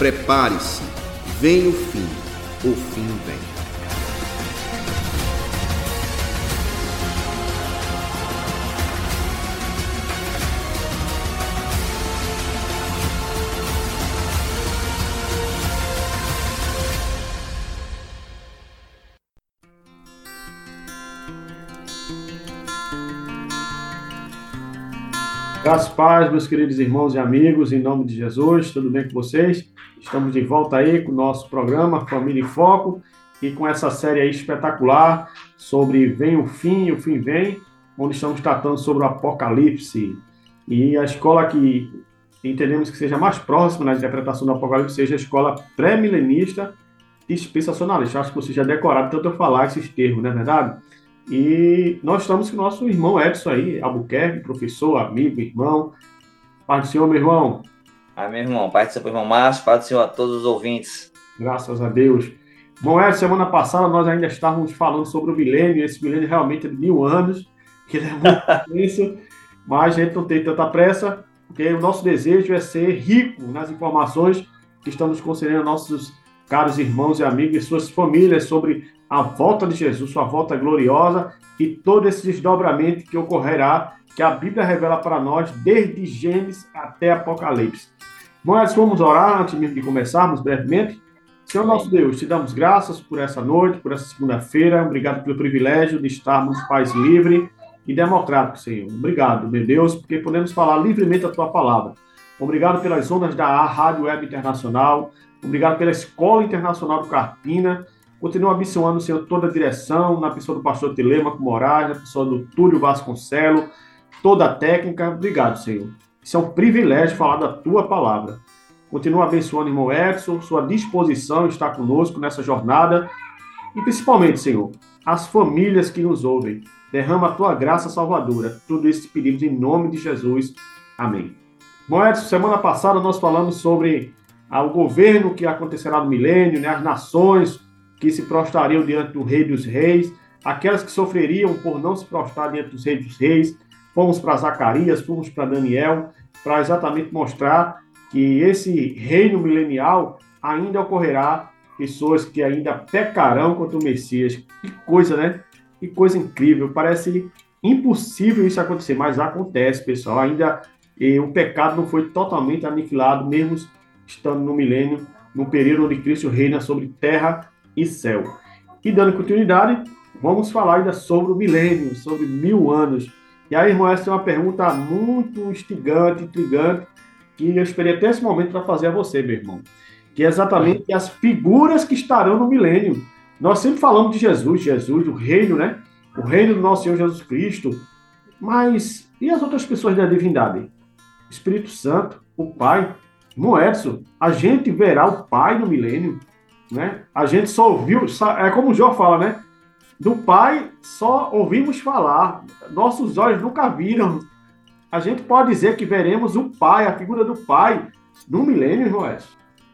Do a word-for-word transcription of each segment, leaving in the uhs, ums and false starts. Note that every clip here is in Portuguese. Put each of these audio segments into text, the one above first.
Prepare-se, vem o fim, o fim vem. Graças a paz, meus queridos irmãos e amigos, em nome de Jesus, tudo bem com vocês? Estamos de volta aí com o nosso programa Família em Foco e com essa série aí espetacular sobre Vem o Fim e o Fim Vem, onde estamos tratando sobre o Apocalipse. E a escola que entendemos que seja mais próxima na interpretação do Apocalipse seja a escola pré-milenista e dispensacionalista. Acho que vocês já decoraram tanto eu falar esses termos, não é verdade? E nós estamos com o nosso irmão Edson aí, Albuquerque, professor, amigo, irmão. Pai do Senhor, meu irmão. Amém, irmão. Pai do Senhor, irmão Márcio. Pai do Senhor a todos os ouvintes. Graças a Deus. Bom, Edson, semana passada nós ainda estávamos falando sobre o milênio. Esse milênio realmente é de mil anos, que é muito difícil, mas a gente não tem tanta pressa, porque o nosso desejo é ser rico nas informações que estamos concedendo aos nossos caros irmãos e amigos e suas famílias sobre a volta de Jesus, sua volta gloriosa e todo esse desdobramento que ocorrerá, que a Bíblia revela para nós desde Gênesis até Apocalipse. Nós vamos orar antes mesmo de começarmos brevemente. Senhor nosso Deus, te damos graças por essa noite, por essa segunda-feira. Obrigado pelo privilégio de estarmos, paz livre e democrático, Senhor. Obrigado, meu Deus, porque podemos falar livremente a Tua palavra. Obrigado pelas ondas da Rádio Web Internacional. Obrigado pela Escola Internacional do Carpina. Continua abençoando, Senhor, toda a direção, na pessoa do pastor Telemaco Moraes, na pessoa do Túlio Vasconcelo, toda a técnica. Obrigado, Senhor. Isso é um privilégio falar da Tua palavra. Continua abençoando, irmão Edson, sua disposição está conosco nessa jornada. E principalmente, Senhor, as famílias que nos ouvem. Derrama a Tua graça salvadora. Tudo isso te pedimos em nome de Jesus. Amém. Bom, Edson, semana passada nós falamos sobre ah, o governo que acontecerá no milênio, né, as nações que se prostrariam diante do Rei dos Reis, aquelas que sofreriam por não se prostrar diante dos Reis dos Reis. Fomos para Zacarias, fomos para Daniel, para exatamente mostrar que esse reino milenial ainda ocorrerá, pessoas que ainda pecarão contra o Messias. Que coisa, né? Que coisa incrível. Parece impossível isso acontecer, mas acontece, pessoal. Ainda eh, o pecado não foi totalmente aniquilado, mesmo estando no milênio, no período onde Cristo reina sobre terra e céu. E dando continuidade, vamos falar ainda sobre o milênio, sobre mil anos. E aí, irmão, essa é uma pergunta muito instigante, intrigante, que eu esperei até esse momento para fazer a você, meu irmão, que é exatamente as figuras que estarão no milênio. Nós sempre falamos de Jesus, Jesus, o reino, né? O reino do nosso Senhor Jesus Cristo. Mas e as outras pessoas da divindade? O Espírito Santo, o Pai. Irmão Edson, a gente verá o Pai no milênio? Né? A gente só ouviu, é como o Jó fala, né? Do Pai só ouvimos falar, nossos olhos nunca viram. A gente pode dizer que veremos o Pai, a figura do Pai, no milênio, irmão Edson.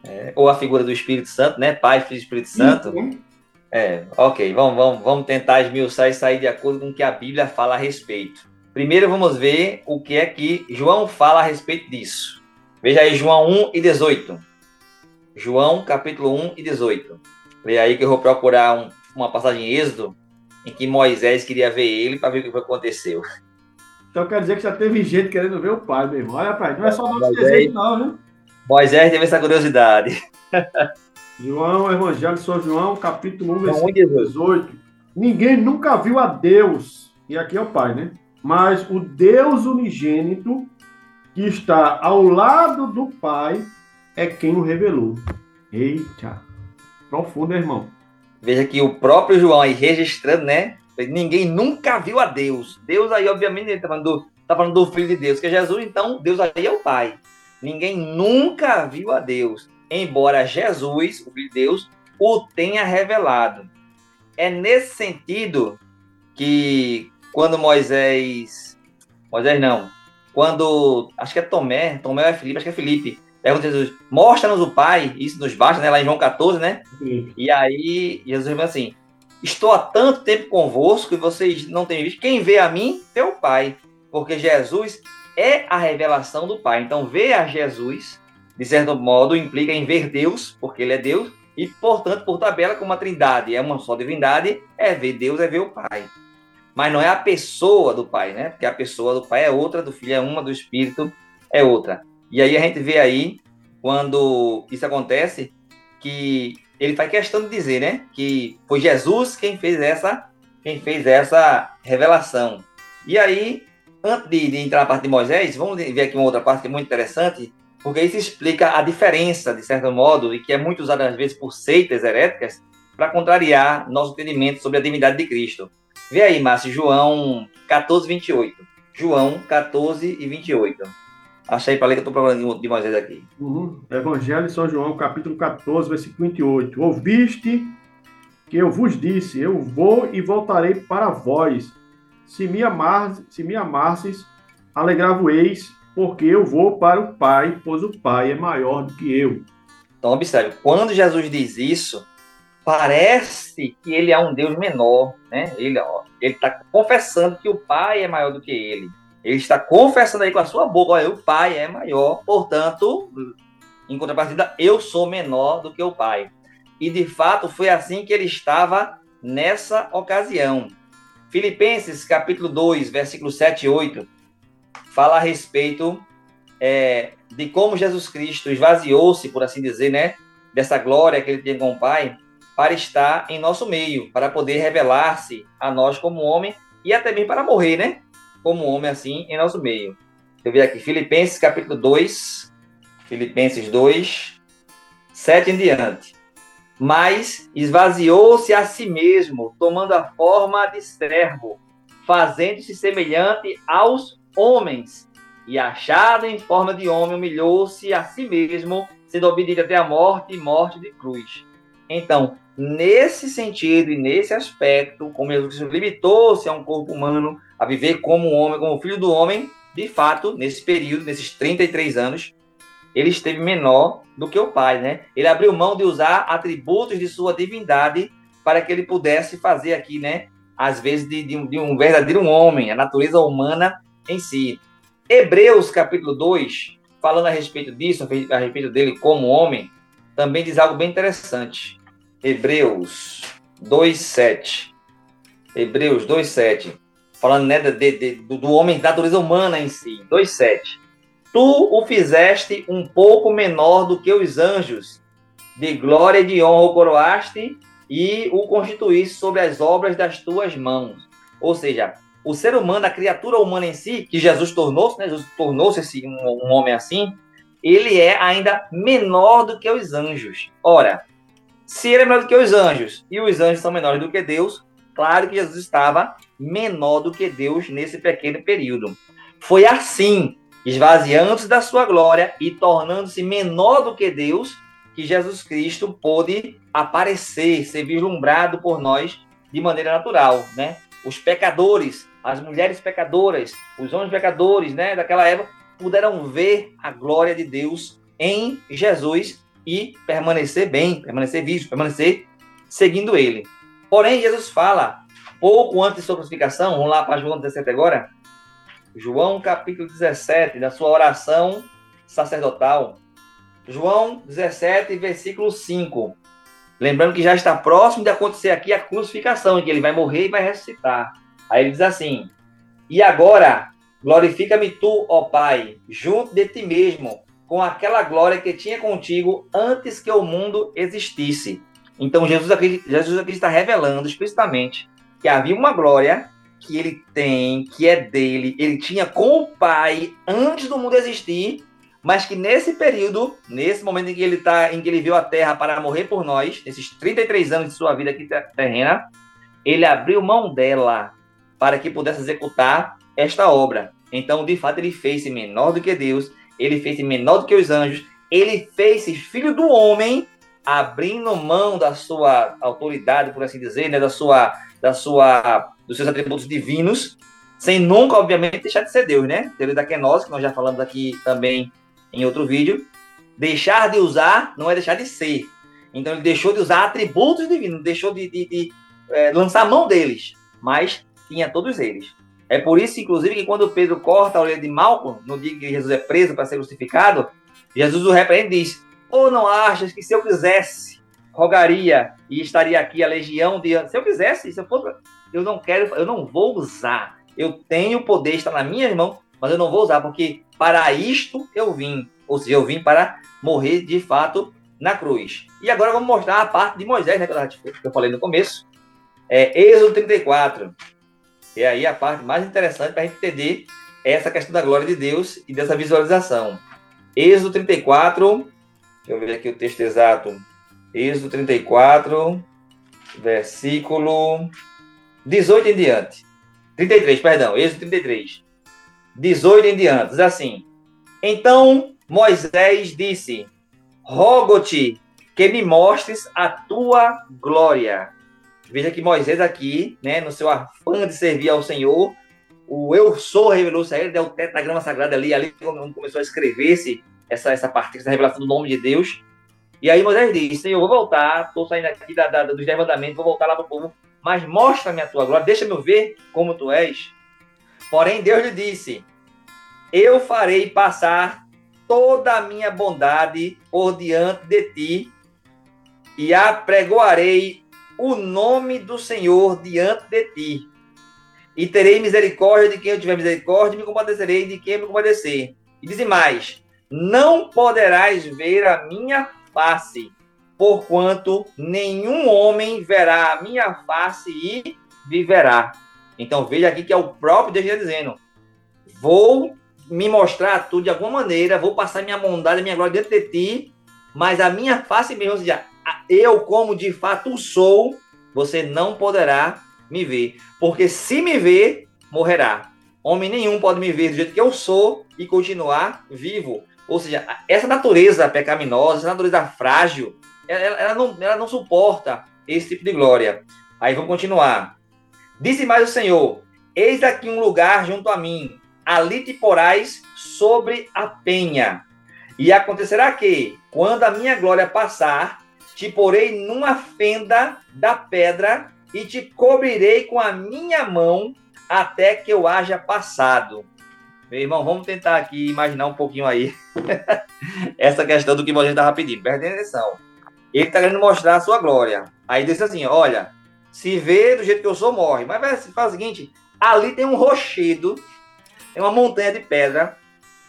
É, ou a figura do Espírito Santo, né? Pai, Filho e Espírito Santo. Sim. É, ok, vamos, vamos, vamos tentar esmiuçar e sair de acordo com o que a Bíblia fala a respeito. Primeiro vamos ver o que é que João fala a respeito disso. Veja aí João um e dezoito. João, capítulo um e dezoito. Lê aí que eu vou procurar um, uma passagem em Êxodo, em que Moisés queria ver ele para ver o que aconteceu. Então quer dizer que já teve gente querendo ver o Pai, meu irmão. Olha, pai, não é só nosso Moisés, desejo, não, viu? Moisés teve essa curiosidade. João, Evangelho de São João, capítulo um, versículo dezoito. Ninguém nunca viu a Deus, e aqui é o Pai, né? Mas o Deus unigênito, que está ao lado do Pai, é quem o revelou. Eita! Profundo, irmão. Veja que o próprio João aí registrando, né? Ninguém nunca viu a Deus. Deus aí, obviamente, ele tá falando do, tá falando do Filho de Deus, que é Jesus, então Deus aí é o Pai. Ninguém nunca viu a Deus, embora Jesus, o Filho de Deus, o tenha revelado. É nesse sentido que quando Moisés... Moisés não. Quando... Acho que é Tomé. Tomé ou é Felipe? Acho que é Felipe. Pergunta a Jesus, mostra-nos o Pai, isso nos basta, né? Lá em João catorze, né? Sim. E aí, Jesus diz assim, estou há tanto tempo convosco e vocês não têm visto. Quem vê a mim, vê o Pai. Porque Jesus é a revelação do Pai. Então, ver a Jesus de certo modo, implica em ver Deus, porque ele é Deus, e, portanto, por tabela, como a trindade é uma só divindade, é ver Deus, é ver o Pai. Mas não é a pessoa do Pai, né? Porque a pessoa do Pai é outra, do Filho é uma, do Espírito é outra. E aí a gente vê aí, quando isso acontece, que ele faz questão de dizer, né? Que foi Jesus quem fez essa, quem fez essa revelação. E aí, antes de, de entrar na parte de Moisés, vamos ver aqui uma outra parte que é muito interessante, porque isso explica a diferença, de certo modo, e que é muito usada às vezes por seitas heréticas, para contrariar nosso entendimento sobre a divindade de Cristo. Vê aí, Márcio, João catorze, vinte e oito. João catorze e vinte e oito. Achei para ler que eu estou procurando de Moisés aqui. Uhum. Evangelho de São João, capítulo catorze, versículo vinte e oito. Ouviste que eu vos disse, eu vou e voltarei para vós. Se me amar, se me amasses, alegrar-vos-eis, porque eu vou para o Pai, pois o Pai é maior do que eu. Então, observe, quando Jesus diz isso, parece que ele é um Deus menor, né? Ele está confessando que o Pai é maior do que ele. Ele está confessando aí com a sua boca, olha, o Pai é maior, portanto, em contrapartida, eu sou menor do que o Pai. E, de fato, foi assim que ele estava nessa ocasião. Filipenses, capítulo dois, versículo sete e oito, fala a respeito é, de como Jesus Cristo esvaziou-se, por assim dizer, né, dessa glória que ele tinha com o Pai, para estar em nosso meio, para poder revelar-se a nós como homem e até mesmo para morrer, né, como homem assim em nosso meio. Eu vi aqui, Filipenses, capítulo dois, Filipenses dois, sete em diante. Mas esvaziou-se a si mesmo, tomando a forma de servo, fazendo-se semelhante aos homens, e achado em forma de homem, humilhou-se a si mesmo, sendo obediente até a morte e morte de cruz. Então, nesse sentido e nesse aspecto, como Jesus limitou-se a um corpo humano, a viver como homem, como filho do homem, de fato, nesse período, nesses trinta e três anos, ele esteve menor do que o Pai, né? Ele abriu mão de usar atributos de sua divindade para que ele pudesse fazer aqui, né? Às vezes, de, de, um, de um verdadeiro homem, a natureza humana em si. Hebreus, capítulo dois, falando a respeito disso, a respeito dele como homem, também diz algo bem interessante. Hebreus dois, sete. Hebreus dois, sete. Falando, né, de, de, do homem, da natureza humana em si. dois, sete. Tu o fizeste um pouco menor do que os anjos, de glória e de honra o coroaste e o constituíste sobre as obras das tuas mãos. Ou seja, o ser humano, a criatura humana em si, que Jesus tornou-se, né? Jesus tornou-se assim, um homem assim, ele é ainda menor do que os anjos. Ora, se ele é menor do que os anjos e os anjos são menores do que Deus, claro que Jesus estava menor do que Deus nesse pequeno período. Foi assim, esvaziando-se da sua glória e tornando-se menor do que Deus, que Jesus Cristo pôde aparecer, ser vislumbrado por nós de maneira natural, né? Os pecadores, as mulheres pecadoras, os homens pecadores, né, daquela época, puderam ver a glória de Deus em Jesus e permanecer bem, permanecer vivo, permanecer seguindo ele. Porém, Jesus fala, pouco antes de sua crucificação, vamos lá para João dezessete agora, João capítulo dezessete, na sua oração sacerdotal. João dezessete, versículo cinco. Lembrando que já está próximo de acontecer aqui a crucificação, em que ele vai morrer e vai ressuscitar. Aí ele diz assim: E agora, glorifica-me tu, ó Pai, junto de ti mesmo, com aquela glória que tinha contigo antes que o mundo existisse. Então Jesus aqui, Jesus aqui está revelando explicitamente que havia uma glória que ele tem, que é dele, ele tinha com o Pai antes do mundo existir, mas que nesse período, nesse momento em que ele tá, em que ele veio a terra para morrer por nós, nesses trinta e três anos de sua vida aqui terrena, ele abriu mão dela para que pudesse executar esta obra. Então, de fato, ele fez-se menor do que Deus, ele fez-se menor do que os anjos, ele fez-se filho do homem, abrindo mão da sua autoridade, por assim dizer, né, da sua, da sua, dos seus atributos divinos, sem nunca, obviamente, deixar de ser Deus, né? Teoria da kenose, que nós já falamos aqui também em outro vídeo. Deixar de usar não é deixar de ser. Então, ele deixou de usar atributos divinos, deixou de, de, de é, lançar a mão deles, mas tinha todos eles. É por isso, inclusive, que quando Pedro corta a orelha de Malco, no dia que Jesus é preso para ser crucificado, Jesus o repreende e diz: ou não achas que se eu quisesse, rogaria e estaria aqui a legião de anjos? Se eu quisesse, se eu fosse, eu não quero, eu não vou usar. Eu tenho o poder, está na minha mão, mas eu não vou usar, porque para isto eu vim. Ou seja, eu vim para morrer de fato na cruz. E agora vamos mostrar a parte de Moisés, né, que eu falei no começo. É, Êxodo trinta e quatro. E aí a parte mais interessante para a gente entender essa questão da glória de Deus e dessa visualização. Êxodo trinta e quatro, deixa eu ver aqui o texto exato. Êxodo trinta e quatro, versículo dezoito em diante. trinta e três, perdão, Êxodo trinta e três. dezoito em diante, diz assim: Então Moisés disse: Rogo-te que me mostres a tua glória. Veja que Moisés aqui, né, no seu afã de servir ao Senhor, o eu sou revelou-se a ele, deu o tetragrama sagrado ali, ali quando começou a escrever-se essa, essa parte, essa revelação do nome de Deus. E aí Moisés diz: Senhor, eu vou voltar, estou saindo aqui da, da, dos dez mandamentos, vou voltar lá para o povo, mas mostra-me a tua glória, deixa-me eu ver como tu és. Porém, Deus lhe disse: Eu farei passar toda a minha bondade por diante de ti e apregoarei o nome do Senhor diante de ti. E terei misericórdia de quem eu tiver misericórdia, e me compadecerei de quem eu me compadecer. E diz mais: Não poderás ver a minha face, porquanto nenhum homem verá a minha face e viverá. Então veja aqui que é o próprio Deus que está dizendo: Vou me mostrar tudo de alguma maneira, vou passar minha bondade, minha glória dentro de ti, mas a minha face mesmo, ou seja, eu como de fato sou, você não poderá me ver, porque se me ver, morrerá. Homem nenhum pode me ver do jeito que eu sou e continuar vivo. Ou seja, essa natureza pecaminosa, essa natureza frágil, ela, ela, não, ela não suporta esse tipo de glória. Aí vamos continuar. Disse mais o Senhor: Eis aqui um lugar junto a mim, ali te porás sobre a penha. E acontecerá que, quando a minha glória passar, te porei numa fenda da pedra e te cobrirei com a minha mão até que eu haja passado. Meu irmão, vamos tentar aqui imaginar um pouquinho aí essa questão do que Moisés estava pedindo. Presta atenção. Ele está querendo mostrar a sua glória. Aí disse assim: olha, se vê do jeito que eu sou, morre. Mas faz o seguinte, ali tem um rochedo, é uma montanha de pedra.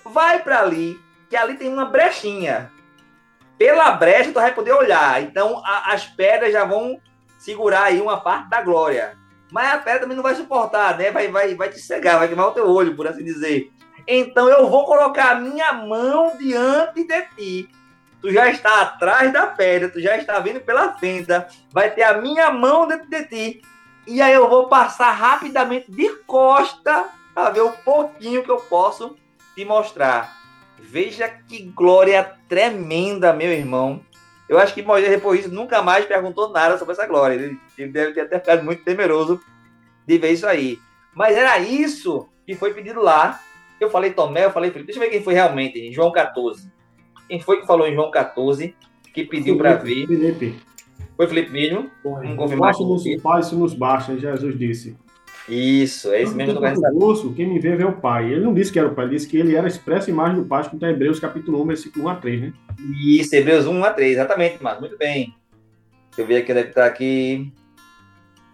Vai para ali, que ali tem uma brechinha. Pela brecha tu vai poder olhar. Então a, as pedras já vão segurar aí uma parte da glória. Mas a pedra também não vai suportar, né? Vai, vai, vai te cegar, vai queimar o teu olho, por assim dizer. Então eu vou colocar a minha mão diante de ti. Tu já está atrás da pedra, tu já está vindo pela fenda. Vai ter a minha mão dentro de ti. E aí eu vou passar rapidamente de costa para ver o pouquinho que eu posso te mostrar. Veja que glória tremenda, meu irmão. Eu acho que Moisés, depois disso, nunca mais perguntou nada sobre essa glória. Ele, ele deve ter até ficado muito temeroso de ver isso aí. Mas era isso que foi pedido lá. Eu falei Tomé, eu falei Felipe. Deixa eu ver quem foi realmente, em João catorze. Quem foi que falou em João catorze, que pediu para ver? Felipe. Foi Felipe mesmo? Não confirmar que nos Pai, se nos baixa, Jesus disse. Isso, é esse mesmo lugar. Quem me vê, vê o Pai. Ele não disse que era o Pai, ele disse que ele era a expressa imagem do Pai, que está em Hebreus capítulo um, versículo um a três, né? Isso, Hebreus um a três, exatamente, Marcos, muito bem. Deixa eu ver aqui, deve estar aqui.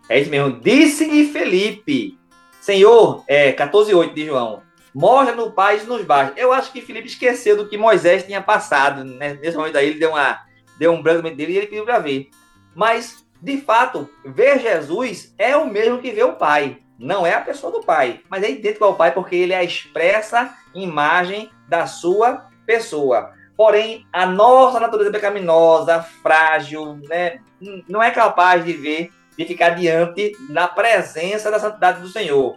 É isso mesmo. Disse-lhe Felipe, Senhor, é, catorze oito de João, mostra no Pai e nos baixa. Eu acho que Felipe esqueceu do que Moisés tinha passado, né? Nesse momento aí, ele deu, uma, deu um branco dele e ele pediu para ver. Mas, de fato, ver Jesus é o mesmo que ver o Pai. Não é a pessoa do Pai, mas é idêntico ao Pai porque ele é a expressa imagem da sua pessoa. Porém, a nossa natureza pecaminosa, frágil, né, não é capaz de ver, de ficar diante da presença da santidade do Senhor.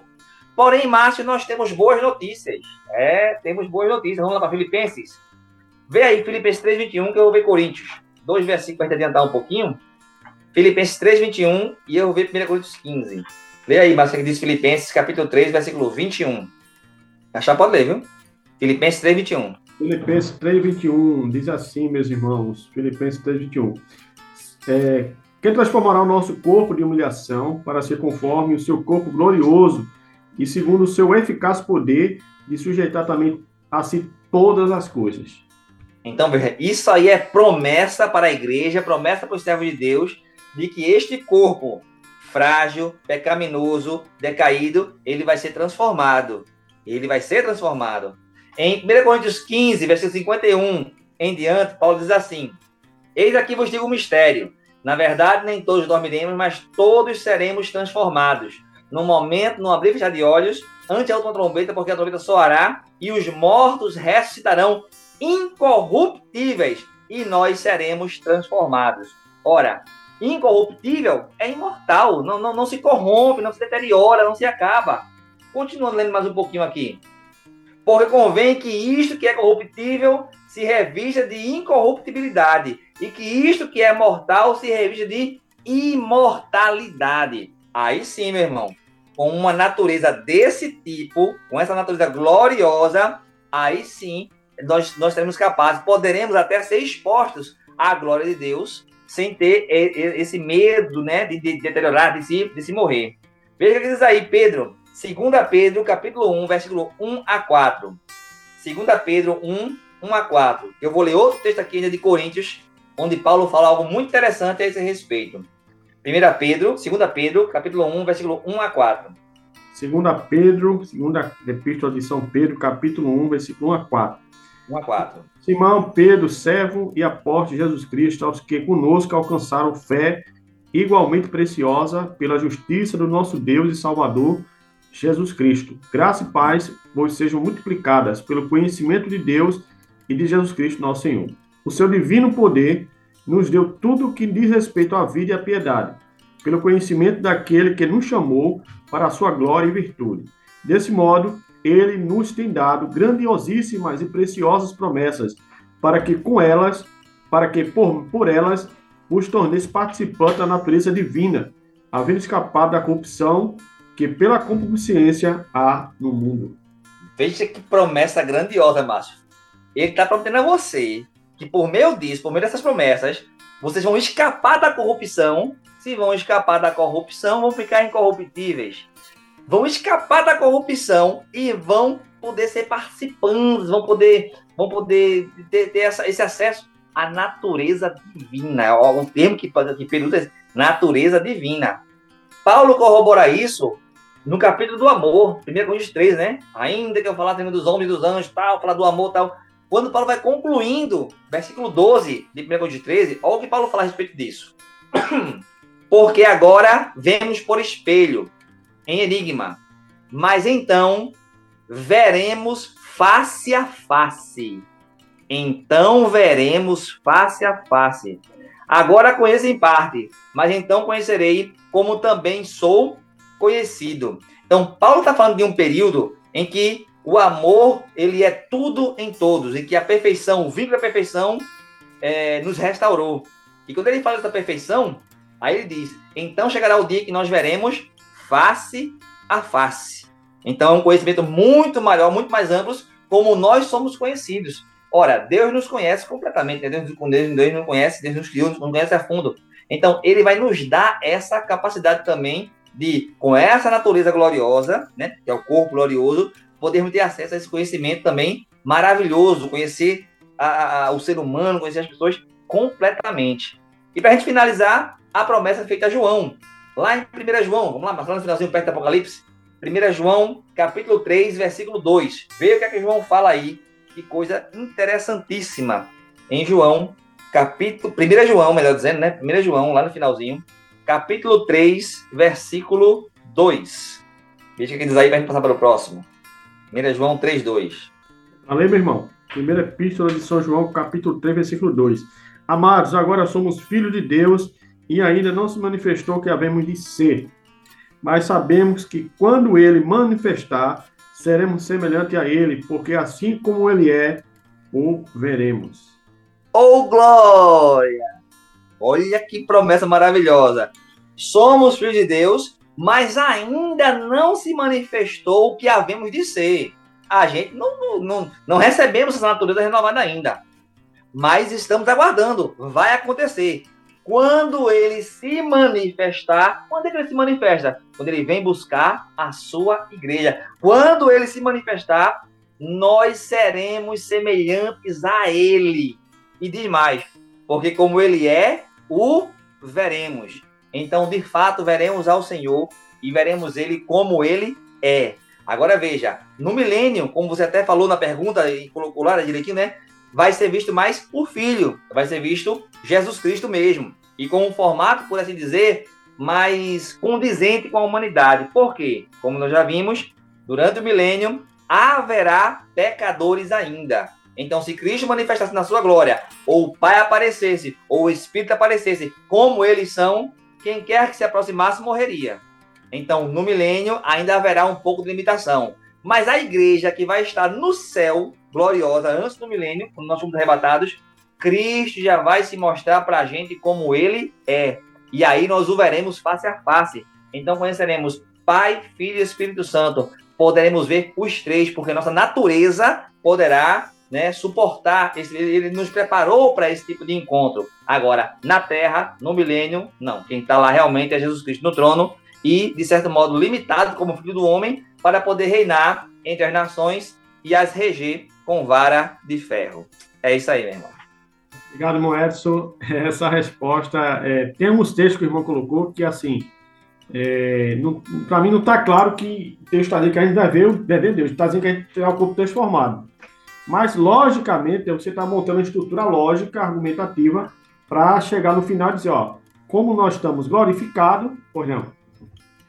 Porém, Márcio, nós temos boas notícias. É, temos boas notícias. Vamos lá para Filipenses. Vê aí Filipenses três vinte e um, que eu vou ver Coríntios. Dois versículos para a gente adiantar um pouquinho. Filipenses três vinte e um e eu vou ver primeira Coríntios quinze. Lê aí, Márcio, que diz Filipenses, capítulo três, versículo vinte e um. Achar pode ler, viu? Filipenses três vinte e um. Filipenses três vinte e um diz assim, meus irmãos. Filipenses três vinte e um. É, quem transformará o nosso corpo de humilhação para ser conforme o seu corpo glorioso e segundo o seu eficaz poder de sujeitar também a si todas as coisas. Então, veja, isso aí é promessa para a igreja, promessa para os servos de Deus, de que este corpo frágil, pecaminoso, decaído, ele vai ser transformado. Ele vai ser transformado. Em primeira Coríntios quinze, versículo cinquenta e um, em diante, Paulo diz assim: eis aqui vos digo um mistério. Na verdade, nem todos dormiremos, mas todos seremos transformados. Num momento, num abrir e fechar de olhos, ante a última trombeta, porque a trombeta soará, e os mortos ressuscitarão incorruptíveis, e nós seremos transformados. Ora, incorruptível é imortal, não, não, não se corrompe, não se deteriora, não se acaba. Continuando lendo mais um pouquinho aqui. Porque convém que isto que é corruptível se revista de incorruptibilidade, e que isto que é mortal se revista de imortalidade. Aí sim, meu irmão, com uma natureza desse tipo, com essa natureza gloriosa, aí sim nós, nós seremos capazes, poderemos até ser expostos à glória de Deus, sem ter esse medo, né, de, de deteriorar, de se, de se morrer. Veja o que diz aí, Pedro, segunda Pedro, capítulo um, versículo um a quatro. segunda Pedro um, um a quatro. Eu vou ler outro texto aqui ainda de Coríntios, onde Paulo fala algo muito interessante a esse respeito. primeira Pedro, segunda Pedro, capítulo um, versículo um a quatro. segunda Pedro, segunda Epístola de São Pedro, capítulo um, versículo um a quatro. um a quatro. Simão, Pedro, servo e apóstolo de Jesus Cristo, aos que conosco alcançaram fé igualmente preciosa pela justiça do nosso Deus e Salvador, Jesus Cristo. Graça e paz vos sejam multiplicadas pelo conhecimento de Deus e de Jesus Cristo, nosso Senhor. O seu divino poder nos deu tudo o que diz respeito à vida e à piedade, pelo conhecimento daquele que nos chamou para a sua glória e virtude. Desse modo, ele nos tem dado grandiosíssimas e preciosas promessas, para que com elas, para que por, por elas, os torneis participantes da natureza divina, havendo escapado da corrupção que pela concupiscência há no mundo. Veja que promessa grandiosa, Márcio. Ele está prometendo a você que por meio disso, por meio dessas promessas, vocês vão escapar da corrupção. Se vão escapar da corrupção, vão ficar incorruptíveis. Vão escapar da corrupção e vão poder ser participantes, vão poder, vão poder ter, ter essa, esse acesso à natureza divina. O termo que, que Pedro diz, natureza divina. Paulo corrobora isso no capítulo do amor, primeira Coríntios três, né? Ainda que eu falar também dos homens e dos anjos, tal, falar do amor e tal. Quando Paulo vai concluindo, versículo doze de primeira Coríntios treze, olha o que Paulo fala a respeito disso. Porque agora vemos por espelho, em enigma, mas então veremos face a face. Então veremos face a face. Agora conheço em parte, mas então conhecerei como também sou conhecido. Então, Paulo está falando de um período em que o amor, ele é tudo em todos, em que a perfeição, o vínculo da perfeição é, nos restaurou. E quando ele fala dessa perfeição, aí ele diz, então chegará o dia que nós veremos face a face. Então, é um conhecimento muito maior, muito mais amplo, como nós somos conhecidos. Ora, Deus nos conhece completamente, Deus nos conhece, Deus nos criou, nos conhece a fundo. Então, ele vai nos dar essa capacidade também de, com essa natureza gloriosa, né, que é o corpo glorioso, podermos ter acesso a esse conhecimento também maravilhoso, conhecer a, a, o ser humano, conhecer as pessoas completamente. E para a gente finalizar, a promessa feita a João, lá em primeira João, vamos lá, mas lá no finalzinho, perto do Apocalipse, primeira João, capítulo três, versículo dois. Veja o que é que João fala aí. Que coisa interessantíssima. Em João, capítulo... primeira João, melhor dizendo, né? primeira João, lá no finalzinho. Capítulo três, versículo dois. Veja o que diz aí, vai passar para o próximo. primeira João três, dois. Valeu, meu irmão. Primeira Epístola de São João, capítulo três, versículo dois. Amados, agora somos filhos de Deus e ainda não se manifestou o que havemos de ser. Mas sabemos que quando Ele manifestar, seremos semelhantes a Ele, porque assim como Ele é, o veremos. Oh, glória! Olha que promessa maravilhosa! Somos filhos de Deus, mas ainda não se manifestou o que havemos de ser. A gente não, não, não recebemos essa natureza renovada ainda, mas estamos aguardando. Vai acontecer. Quando Ele se manifestar, quando é que Ele se manifesta? Quando Ele vem buscar a sua igreja. Quando Ele se manifestar, nós seremos semelhantes a Ele. E diz mais, porque como Ele é, o veremos. Então, de fato, veremos ao Senhor e veremos Ele como Ele é. Agora veja, no milênio, como você até falou na pergunta e colocou lá direitinho, né? Vai ser visto mais o Filho, vai ser visto Jesus Cristo mesmo. E com um formato, por assim dizer, mais condizente com a humanidade. Por quê? Como nós já vimos, durante o milênio haverá pecadores ainda. Então, se Cristo manifestasse na sua glória, ou o Pai aparecesse, ou o Espírito aparecesse, como eles são, quem quer que se aproximasse morreria. Então, no milênio, ainda haverá um pouco de limitação. Mas a igreja que vai estar no céu, gloriosa, antes do milênio, quando nós somos arrebatados, Cristo já vai se mostrar para a gente como Ele é. E aí nós o veremos face a face. Então, conheceremos Pai, Filho e Espírito Santo. Poderemos ver os três, porque nossa natureza poderá... né, suportar, esse, ele nos preparou para esse tipo de encontro. Agora, na Terra, no milênio, não. Quem está lá realmente é Jesus Cristo no trono e, de certo modo, limitado como filho do homem para poder reinar entre as nações e as reger com vara de ferro. É isso aí, meu irmão. Obrigado, irmão Edson. Essa resposta, é, tem uns textos que o irmão colocou que, assim, é, para mim não está claro que Deus está dizendo que a gente deve ver Deus, está dizendo que a gente terá o corpo transformado. Mas, logicamente, você está montando uma estrutura lógica, argumentativa, para chegar no final e dizer, ó, como nós estamos glorificados, pois não?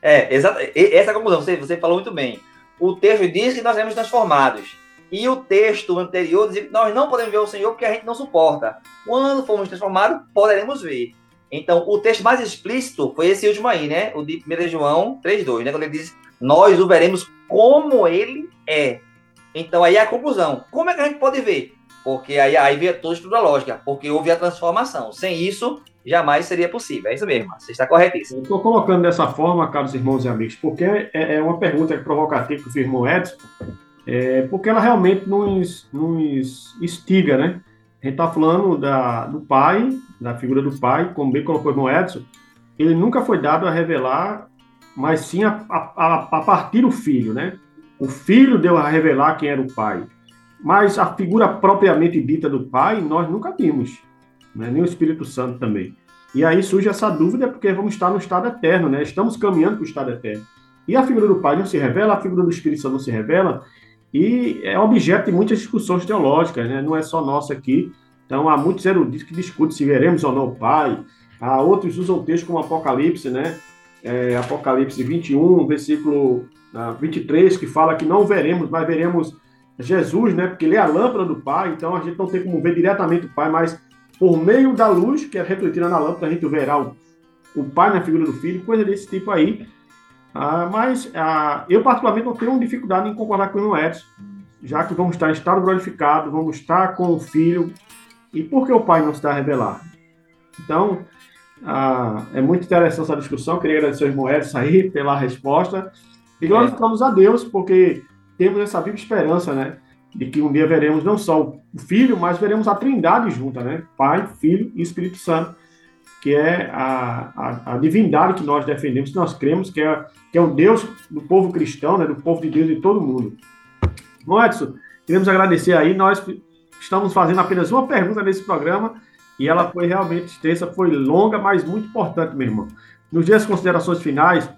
É, exato, essa é a conclusão, você, você falou muito bem. O texto diz que nós seremos transformados. E o texto anterior diz que nós não podemos ver o Senhor porque a gente não suporta. Quando formos transformados, poderemos ver. Então, o texto mais explícito foi esse último aí, né? O de primeira João três, dois, né? Quando ele diz, nós o veremos como ele é. Então, aí é a conclusão. Como é que a gente pode ver? Porque aí, aí vem toda a estrutura lógica, porque houve a transformação. Sem isso, jamais seria possível. É isso mesmo, você está corretíssimo. Eu estou colocando dessa forma, caros irmãos e amigos, porque é, é uma pergunta provocativa que o irmão Edson, é, porque ela realmente nos, nos instiga, né? A gente está falando da, do pai, da figura do pai, como bem colocou o irmão Edson, ele nunca foi dado a revelar, mas sim a, a, a partir do filho, né? O filho deu a revelar quem era o pai. Mas a figura propriamente dita do pai, nós nunca vimos. Né? Nem o Espírito Santo também. E aí surge essa dúvida, porque vamos estar no estado eterno, né? Estamos caminhando para o estado eterno. E a figura do pai não se revela, a figura do Espírito Santo não se revela. E é objeto de muitas discussões teológicas, né? Não é só nossa aqui. Então, há muitos eruditos que discutem se veremos ou não o pai. Há outros usam textos como Apocalipse, né? É, Apocalipse vinte e um, versículo... vinte e três, que fala que não veremos, mas veremos Jesus, né? Porque ele é a lâmpada do Pai, então a gente não tem como ver diretamente o Pai, mas por meio da luz, que é refletida na lâmpada, a gente verá o, o Pai na figura do Filho, coisa desse tipo aí. Ah, mas ah, eu, particularmente, não tenho dificuldade em concordar com o irmão Edson, já que vamos estar em estado glorificado, vamos estar com o Filho, e por que o Pai não se dá a revelar? Então, ah, é muito interessante essa discussão, queria agradecer ao irmão Edson aí pela resposta. E glorificamos a Deus, porque temos essa viva esperança, né? De que um dia veremos não só o Filho, mas veremos a Trindade junta, né? Pai, Filho e Espírito Santo, que é a, a, a divindade que nós defendemos, que nós cremos, que é, que é o Deus do povo cristão, né? Do povo de Deus de todo mundo. Bom, Edson, queremos agradecer aí. Nós estamos fazendo apenas uma pergunta nesse programa, e ela foi realmente extensa, foi longa, mas muito importante, meu irmão. Nos dias de considerações finais,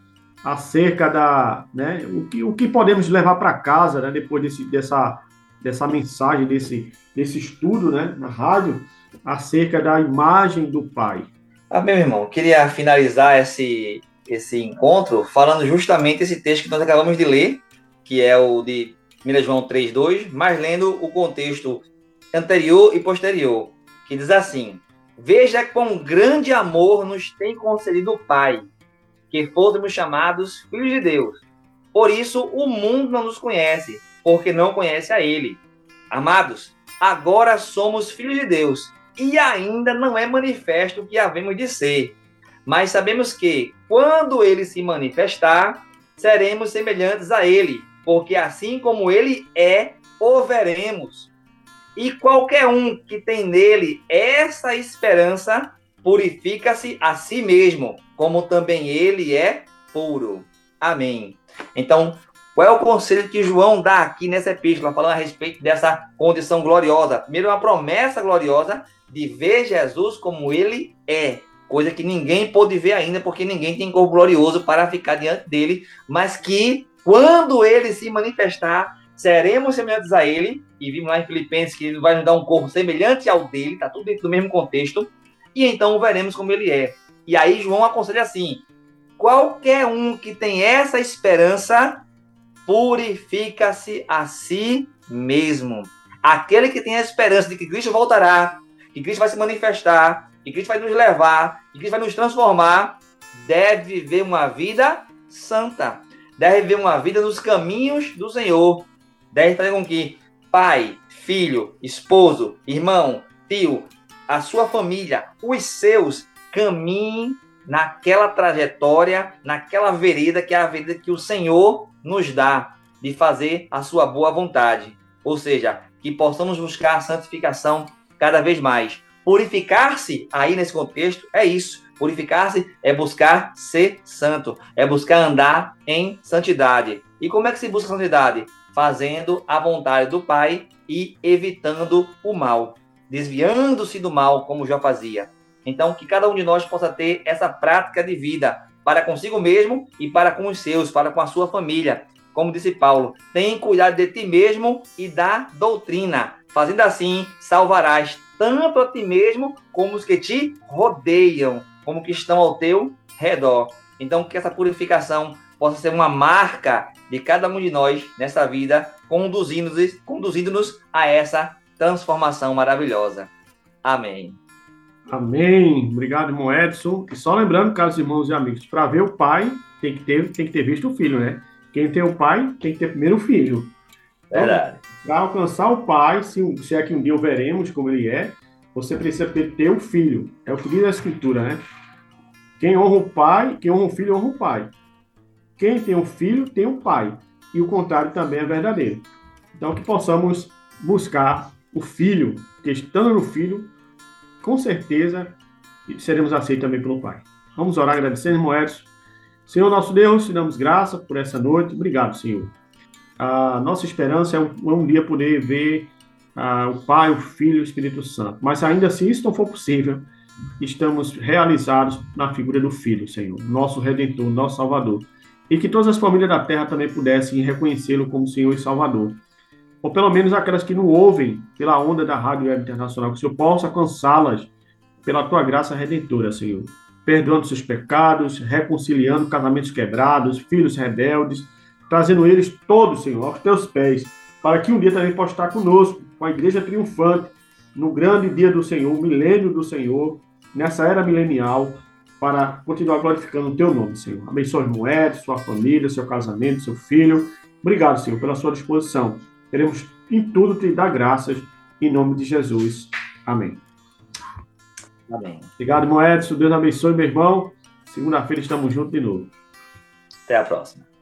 acerca da, né, o que, o que podemos levar para casa, né, depois desse, dessa, dessa mensagem, desse, desse estudo, né, na rádio, acerca da imagem do Pai. Ah, meu irmão, queria finalizar esse, esse encontro falando justamente esse texto que nós acabamos de ler, que é o de primeira João três, dois, mas lendo o contexto anterior e posterior, que diz assim, veja quão grande amor nos tem concedido o Pai, que fôssemos chamados filhos de Deus. Por isso, o mundo não nos conhece, porque não conhece a Ele. Amados, agora somos filhos de Deus, e ainda não é manifesto o que havemos de ser. Mas sabemos que, quando Ele se manifestar, seremos semelhantes a Ele, porque assim como Ele é, o veremos. E qualquer um que tem nele essa esperança, purifica-se a si mesmo, como também ele é puro. Amém. Então, Qual é o conselho que João dá aqui nessa epístola, falando a respeito dessa condição gloriosa? Primeiro, uma promessa gloriosa de ver Jesus como ele é, coisa que ninguém pôde ver ainda, porque ninguém tem corpo glorioso para ficar diante dele, mas que, quando ele se manifestar, seremos semelhantes a ele, e vimos lá em Filipenses que ele vai nos dar um corpo semelhante ao dele, está tudo dentro do mesmo contexto, e então o veremos como ele é. E aí João aconselha assim: qualquer um que tem essa esperança, purifica-se a si mesmo. Aquele que tem a esperança de que Cristo voltará, que Cristo vai se manifestar, que Cristo vai nos levar, que Cristo vai nos transformar, deve viver uma vida santa, deve viver uma vida nos caminhos do Senhor, deve fazer com que pai, filho, esposo, irmão, tio, a sua família, os seus, caminhem naquela trajetória, naquela vereda que é a vereda que o Senhor nos dá de fazer a sua boa vontade. Ou seja, que possamos buscar a santificação cada vez mais. Purificar-se, aí nesse contexto, é isso. Purificar-se é buscar ser santo, é buscar andar em santidade. E como é que se busca santidade? Fazendo a vontade do Pai e evitando o mal, desviando-se do mal, como já fazia. Então, que cada um de nós possa ter essa prática de vida para consigo mesmo e para com os seus, para com a sua família. Como disse Paulo, tem cuidado de ti mesmo e da doutrina. Fazendo assim, salvarás tanto a ti mesmo como os que te rodeiam, como que estão ao teu redor. Então, que essa purificação possa ser uma marca de cada um de nós nessa vida, conduzindo-nos, conduzindo-nos a essa transformação maravilhosa. Amém. Amém. Obrigado, irmão Edson. E só lembrando, caros irmãos e amigos, para ver o pai, tem que ter, tem que ter visto o filho, né? Quem tem o pai, tem que ter primeiro o filho. Verdade. Então, para alcançar o pai, se, se é que um dia o veremos como ele é, você precisa ter, ter o filho. É o que diz a Escritura, né? Quem honra o pai, quem honra o filho, honra o pai. Quem tem o filho, tem o pai. E o contrário também é verdadeiro. Então, que possamos buscar o filho, que estando no filho, com certeza seremos aceitos também pelo Pai. Vamos orar agradecendo, irmão Edson. Senhor nosso Deus, te damos graça por essa noite. Obrigado, Senhor. A nossa esperança é um, um dia poder ver uh, o Pai, o Filho e o Espírito Santo. Mas ainda se isso não for possível, estamos realizados na figura do Filho, Senhor, nosso Redentor, nosso Salvador. E que todas as famílias da Terra também pudessem reconhecê-lo como Senhor e Salvador. Ou pelo menos aquelas que não ouvem pela onda da Rádio Web Internacional, que o Senhor possa alcançá-las pela Tua graça redentora, Senhor. Perdoando seus pecados, reconciliando casamentos quebrados, filhos rebeldes, trazendo eles todos, Senhor, aos Teus pés, para que um dia também possa estar conosco, com a Igreja triunfante, no grande dia do Senhor, milênio do Senhor, nessa era milenial, para continuar glorificando o Teu nome, Senhor. Abençoe o irmão Edson, sua família, seu casamento, seu filho. Obrigado, Senhor, pela sua disposição. Queremos em tudo te dar graças, em nome de Jesus. Amém. Amém. Obrigado, irmão Edson. Deus abençoe, meu irmão. Segunda-feira estamos juntos de novo. Até a próxima.